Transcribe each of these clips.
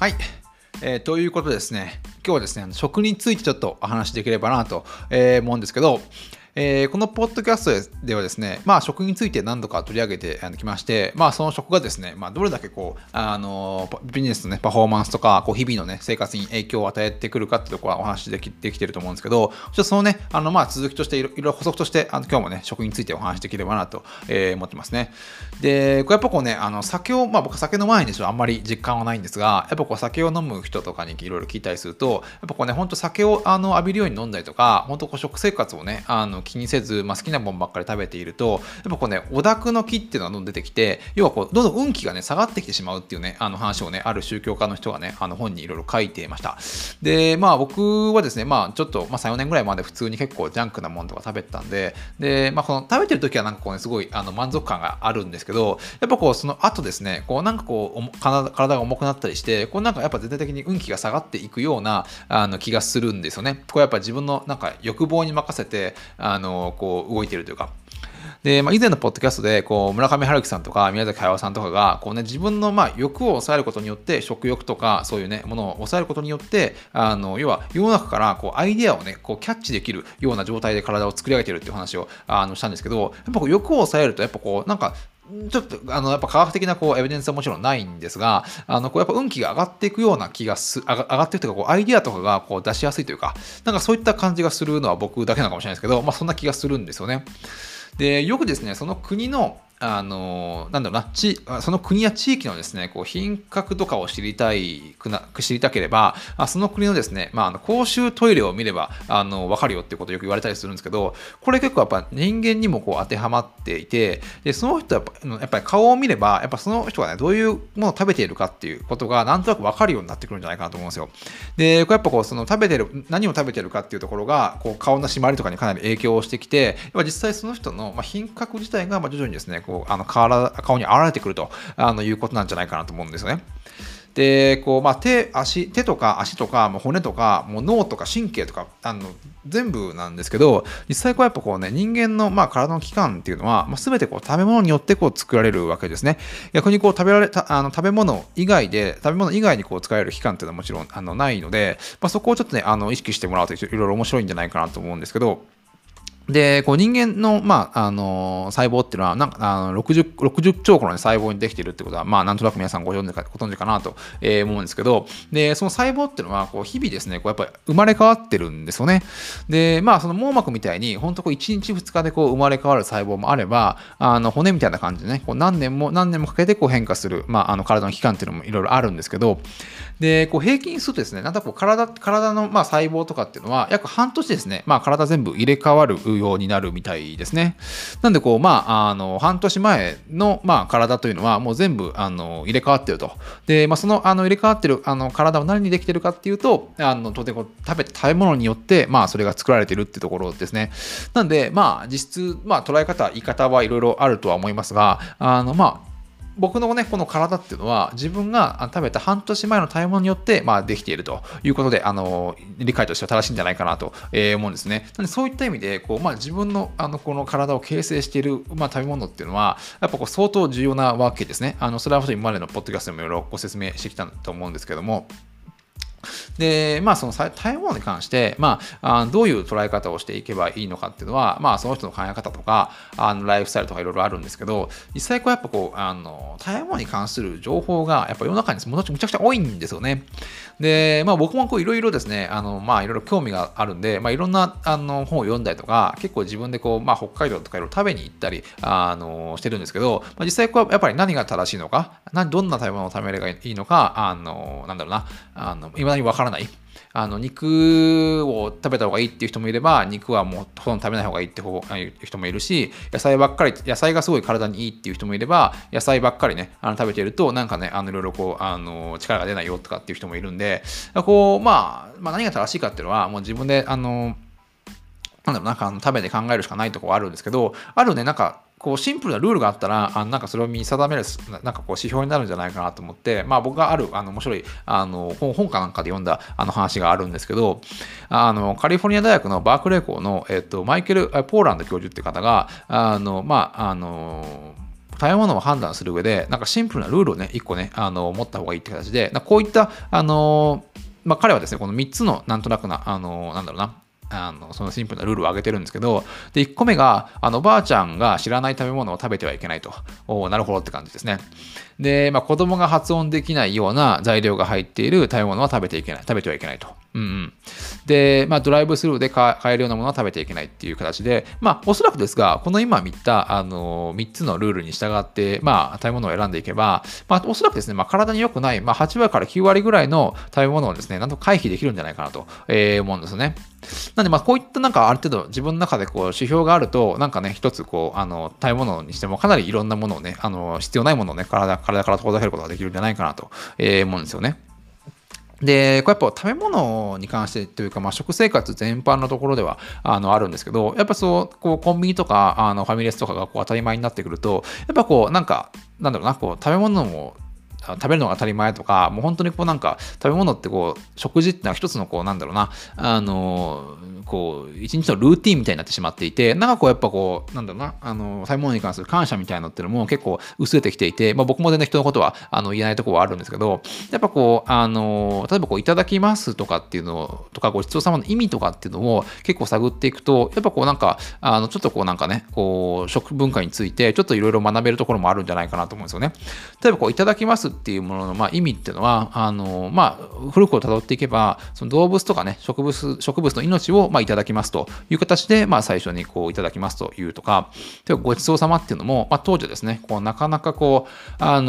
はい、ということでですね、今日はですね、食についてちょっとお話しできればなと思うんですけど、このポッドキャストではですね、食について何度か取り上げてきまして、その食がですね、どれだけこうビジネスの、パフォーマンスとかこう日々の、生活に影響を与えてくるかっていうところはお話できていると思うんですけど、ちょっとそのね、続きとしていろいろ補足として今日もね、食についてお話できればなと思ってますね。で、これやっぱこうね、酒を、僕は酒の前にあんまり実感はないんですが、やっぱこう酒を飲む人とかにいろいろ聞いたりすると、やっぱこうね、本当酒を浴びるように飲んだりとか、本当こう食生活をね、気にせず、好きなものばっかり食べていると、やっぱこうね、お濁の気っていうのがどんどん出てきて、要はこうどんどん運気がね下がってきてしまうっていうね、話をね、ある宗教家の人がね、本にいろいろ書いていました。で、僕はですね、ちょっと、3、4年ぐらいまで普通に結構ジャンクなものとか食べてたんで、で、この食べてる時はなんかこうね、すごい満足感があるんですけど、やっぱこうその後ですね、こうなんかこう体が重くなったりして、こうなんかやっぱ全体的に運気が下がっていくような気がするんですよね。これやっぱ自分のなんか欲望に任せてこう動いてるというか。で、以前のポッドキャストでこう村上春樹さんとか宮崎駿さんとかがこう、ね、自分の欲を抑えることによって、食欲とかそういう、ね、ものを抑えることによって、要は世の中からこうアイデアを、ね、こうキャッチできるような状態で体を作り上げてるっていう話をしたんですけど、やっぱこう欲を抑えると、やっぱこうなんかちょっとやっぱ科学的なこうエビデンスはもちろんないんですが、こうやっぱ運気が上がっていくような気が上がっていくというか、こうアイディアとかがこう出しやすいというか、なんかそういった感じがするのは僕だけなのかもしれないですけど、そんな気がするんですよね。で、よくですね、その国のなんだろうな、その国や地域のですね、こう品格とかを知りたければ、その国のですね、公衆トイレを見れば分かるよっていうことをよく言われたりするんですけど、これ結構やっぱ人間にもこう当てはまっていて、で、その人はやっぱり顔を見れば、やっぱその人がね、どういうものを食べているかっていうことがなんとなく分かるようになってくるんじゃないかなと思うんですよ。で、これやっぱこうその何を食べてるかっていうところが、こう顔の締まりとかにかなり影響をしてきて、やっぱ実際その人の品格自体が徐々にですね、顔に現れてくるということなんじゃないかなと思うんですよね。で、こう手とか足とか、骨とか、脳とか神経とか全部なんですけど、実際こうやっぱこうね、人間の体の器官っていうのは、全てこう食べ物によってこう作られるわけですね。逆にこう食べ物以外で、こう使える器官っていうのはもちろんないので、そこをちょっとね意識してもらうといろいろ面白いんじゃないかなと思うんですけど。で、こう人間の、細胞っていうのはなんか60兆個の、細胞にできているってことは、なんとなく皆さんご存知かなと思うんですけど、で、その細胞っていうのはこう日々ですね、こうやっぱり生まれ変わってるんですよね。で、その網膜みたいに本当こう1日2日でこう生まれ変わる細胞もあれば、骨みたいな感じでね、こう何年もかけてこう変化する、体の器官っていうのもいろいろあるんですけど、で、こう平均するとですね、なんかこう体の細胞とかっていうのは約半年ですね、体全部入れ替わるようになるみたいですね。なんでこう半年前の体というのはもう全部入れ替わってると。で、その入れ替わってる体を何にできてるかっていうと、当然こう食べ物によってそれが作られてるってところですね。なんで実質捉え方言い方はいろいろあるとは思いますが、僕のね、この体っていうのは自分が食べた半年前の食べ物によってできているということで、理解としては正しいんじゃないかなと思うんですね。なのでそういった意味でこう、自分のこの体を形成している食べ物っていうのはやっぱこう相当重要なわけですね。それは今までのポッドキャストでもいろいろご説明してきたと思うんですけども。で、その食べ物に関して、どういう捉え方をしていけばいいのかっていうのは、その人の考え方とか、ライフスタイルとかいろいろあるんですけど、実際こうやっぱこう、食べ物に関する情報がやっぱ世の中にむちゃくちゃ多いんですよね。で、僕もこういろいろですね、いろいろ興味があるんで、いろんな本を読んだりとか、結構自分でこう、北海道とかいろいろ食べに行ったり、してるんですけど、実際こうやっぱり何が正しいのか、どんな食べ物を食べればいいのか、なんだろうな、未だに分からない。肉を食べた方がいいっていう人もいれば、肉はもうほとんど食べない方がいいっていう人もいるし、野菜がすごい体にいいっていう人もいれば、野菜ばっかりね食べているとなんかねいろいろこう力が出ないよとかっていう人もいるんで、こう何が正しいかっていうのはもう自分で食べて考えるしかないところはあるんですけど、あるねこうシンプルなルールがあったら、それを見定めるこう指標になるんじゃないかなと思って、僕がある面白い本かなんかで読んだ話があるんですけど、カリフォルニア大学のバークレー校のマイケル・ポーランド教授って方が食べ物を判断する上で、なんかシンプルなルールをね、一個ね、持った方がいいって形で、こういった、まあ、彼はですね、この3つのなんとなくな、なんだろうな、そのシンプルなルールを挙げてるんですけど、で、1個目が、おばあちゃんが知らない食べ物を食べてはいけないと。お、なるほどって感じですね。で、まあ、子供が発音できないような材料が入っている食べ物は食べてはいけないと。うんうん。で、まあ、ドライブスルーで買えるようなものは食べてはいけないっていう形で、まあ、おそらくですが、この今見た、3つのルールに従って、まあ、食べ物を選んでいけば、まあ、おそらくですね、まあ、体に良くない、まあ、8割から9割ぐらいの食べ物をですね、なんと回避できるんじゃないかなと思うんですね。なんで、まあ、こういったなんかある程度自分の中でこう指標があると、なんかね、一つこう、食べ物にしてもかなりいろんなものをね、必要ないものをね、体から遠ざけることができるんじゃないかなと思うんですよね。で、これやっぱ食べ物に関してというか、まあ、食生活全般のところではあるんですけど、やっぱそう、こうコンビニとかファミレスとかがこう当たり前になってくると、やっぱこう、なんか、なんだろうな、こう食べ物を食べるのが当たり前とか、もう本当にこうなんか食べ物ってこう食事ってのは一つのこうなんだろうな、こう一日のルーティンみたいになってしまっていて、なんかこうやっぱこうなんだろうな、食べ物に関する感謝みたいなのっていうのも結構薄れてきていて、まあ、僕も全然人のことは言えないところはあるんですけど、やっぱこう例えばこういただきますとかっていうのとか、ごちそうさまの意味とかっていうのを結構探っていくと、やっぱこうなんかちょっとこうなんかね、こう食文化についてちょっといろいろ学べるところもあるんじゃないかなと思うんですよね。例えばこういただきますっていうものの、まあ、意味っていうのはまあ、古くをたどっていけば、その動物とかね、植物の命を、まあ、いただきますという形で、まあ、最初にこういただきますというとか、ごちそうさまっていうのも、まあ、当時はですね、こうなかなかこうまあ、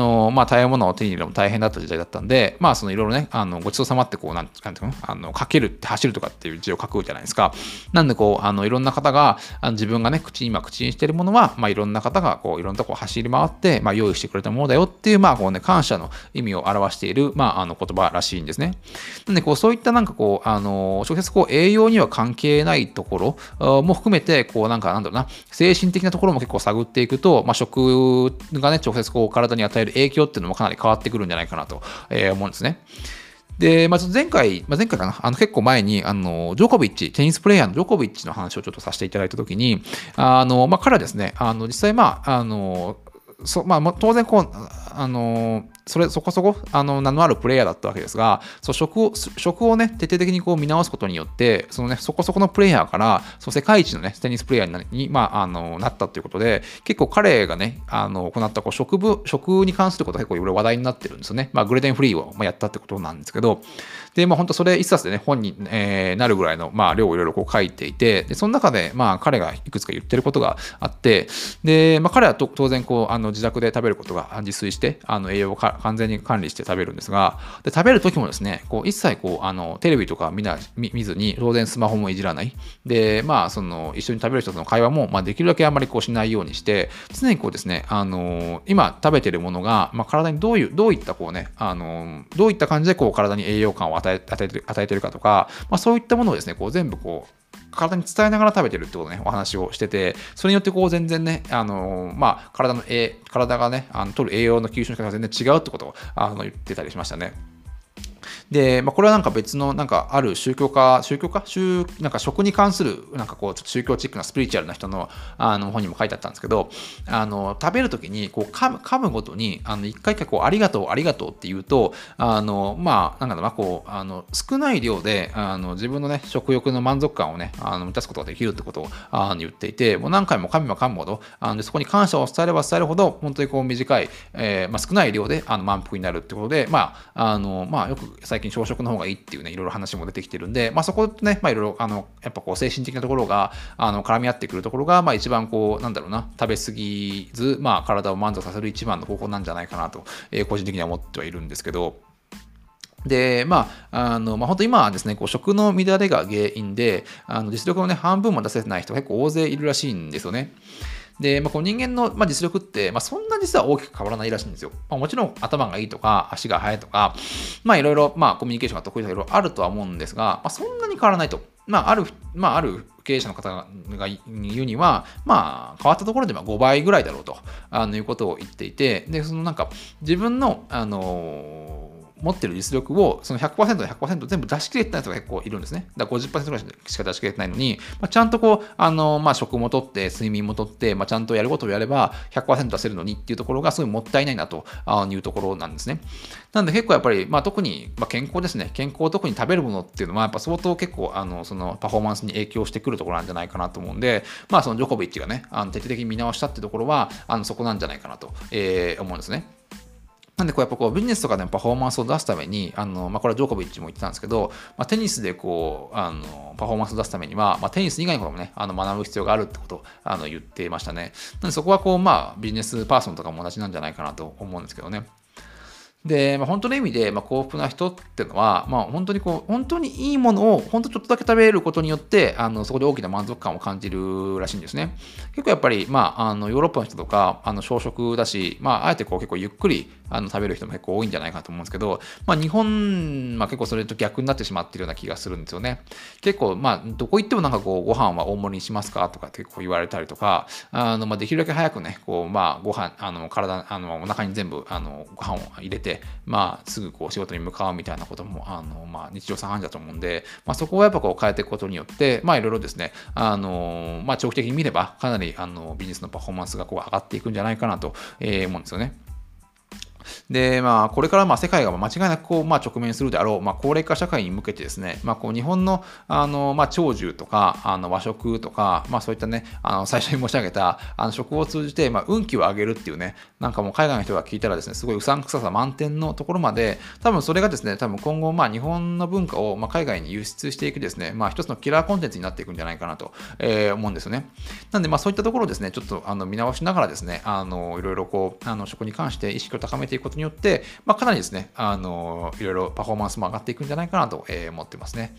食べ物を手に入れるのも大変だった時代だったんで、まあ、そのいろいろね、ごちそうさまってこうなんていうのかけるって走るとかっていう字を書くじゃないですか。なんでこういろんな方が自分がね、今口にしているものは、まあ、いろんな方がこういろんなとこ走り回って、まあ、用意してくれたものだよっていう、まあこうね、感謝の意味を表している、まあ、言葉らしいんですね。なんでこうそういったなんかこう直接こう栄養には関係ないところも含めて、こうなんかなんだろうな、精神的なところも結構探っていくと、まあ、食がね直接こう体に与える影響っていうのもかなり変わってくるんじゃないかなと思うんですね。で、まあ、前回かな、結構前に、テニスプレイヤーのジョコビッチの話をちょっとさせていただいたときに、まあ、彼はですね、実際、まあ、まあ、当然こう、そこそこ名のあるプレイヤーだったわけですが、そう食をね、徹底的にこう見直すことによって、そのね、そこそこのプレイヤーから、そう世界一のね、テニスプレイヤーに、まあ、なったということで、結構彼がね行ったこう食に関することが結構いろいろ話題になってるんですよね。まあ、グルテンフリーをやったってことなんですけど、で、まあ、本当それ一冊でね、本になるぐらいの、まあ、量をいろいろこう書いていて、でその中で、まあ、彼がいくつか言ってることがあって、で、まあ、彼は当然こう自宅で食べることが、自炊して栄養を完全に管理して食べるんですが、で食べる時もですね、こう一切こうテレビとか見ずに、当然スマホもいじらない。で、まあ、その一緒に食べる人との会話も、まあ、できるだけあんまりこうしないようにして、常にこうですね、今食べてるものが、まあ、体にどういったこうね、どういった感じでこう体に栄養感を与えてるかとか、まあ、そういったものをですね、こう全部こう体に伝えながら食べてるってことね、お話をしてて、それによってこう全然ね、まあ、体がね、取る栄養の吸収の仕方が全然違うってことを言ってたりしましたね。で、まあ、これはなんか別のなんかあるなんか食に関するなんかこうちょっと宗教チックなスピリチュアルな人の本にも書いてあったんですけど、食べる時にこう噛むごとに一回一回こうありがとうって言うと、まあなんだろうな、こう少ない量で自分のね食欲の満足感をね満たすことができるってことを言っていて、もう何回も噛むほどそこに感謝を伝えれば伝えるほど、本当にこう短い、まあ、少ない量で満腹になるってことで、まあまあよく最近朝食の方がいいっていうね、いろいろ話も出てきてるんで、まあ、そことね、まあ、いろいろやっぱこう精神的なところが絡み合ってくるところが、まあ、一番こうなんだろうな、食べ過ぎず、まあ、体を満足させる一番の方法なんじゃないかなと、個人的には思ってはいるんですけど。で、まあ、まあ、本当今はですね、こう食の乱れが原因で実力のね半分も出せてない人が結構大勢いるらしいんですよね。で、まあ、こう人間の実力って、まあ、そんな実は大きく変わらないらしいんですよ。まあ、もちろん頭がいいとか足が速いとか、まあ、いろいろ、まあ、コミュニケーションが得意とかいろいろあるとは思うんですが、まあ、そんなに変わらないと。まあ、ある経営者の方が言うには、まあ、変わったところで5倍ぐらいだろうということを言っていて、で、そのなんか自分の持ってる実力をその 100% で 100% 全部出し切れてない人が結構いるんですね。だから 50% ぐらいしか出し切れてないのに、ちゃんとこう食もとって睡眠もとって、ちゃんとやることをやれば 100% 出せるのにっていうところがすごいもったいないなというところなんですね。なんで結構やっぱり、特に、健康ですね。健康、特に食べるものっていうのはやっぱ相当結構そのパフォーマンスに影響してくるところなんじゃないかなと思うんで、そのジョコビッチがね徹底的に見直したってところはそこなんじゃないかなと、思うんですね。なんでこうやっぱこうビジネスとかでもパフォーマンスを出すためにこれはジョコビッチも言ってたんですけど、テニスでこうパフォーマンスを出すためには、テニス以外のこともね学ぶ必要があるってことを言っていましたね。なんでそこはこうビジネスパーソンとかも同じなんじゃないかなと思うんですけどね。で、本当の意味で、幸福な人っていうのは、本当に本当にいいものを、本当ちょっとだけ食べることによって、そこで大きな満足感を感じるらしいんですね。結構やっぱり、ヨーロッパの人とか、小食だし、あえて結構ゆっくり、食べる人も結構多いんじゃないかと思うんですけど、日本、結構それと逆になってしまっているような気がするんですよね。結構、どこ行ってもなんかご飯は大盛りにしますかとかって結構言われたりとか、できるだけ早くね、ご飯、お腹に全部、ご飯を入れて、すぐ仕事に向かうみたいなことも日常茶飯事だと思うんで、そこをやっぱ変えていくことによっていろいろですね長期的に見ればかなりビジネスのパフォーマンスが上がっていくんじゃないかなと思うんですよね。でこれから世界が間違いなく直面するであろう高齢化社会に向けてですね日本の長寿とか和食とかそういったね最初に申し上げた食を通じて運気を上げるっていうねなんかもう海外の人が聞いたらですねすごいうさんくささ満点のところまで多分それがですね多分今後日本の文化を海外に輸出していくですね一つのキラーコンテンツになっていくんじゃないかなと思うんですよね。なんでそういったところをですねちょっと見直しながらですねいろいろ食に関して意識を高めていくことによってかなりですねいろいろパフォーマンスも上がっていくんじゃないかなと思ってますね。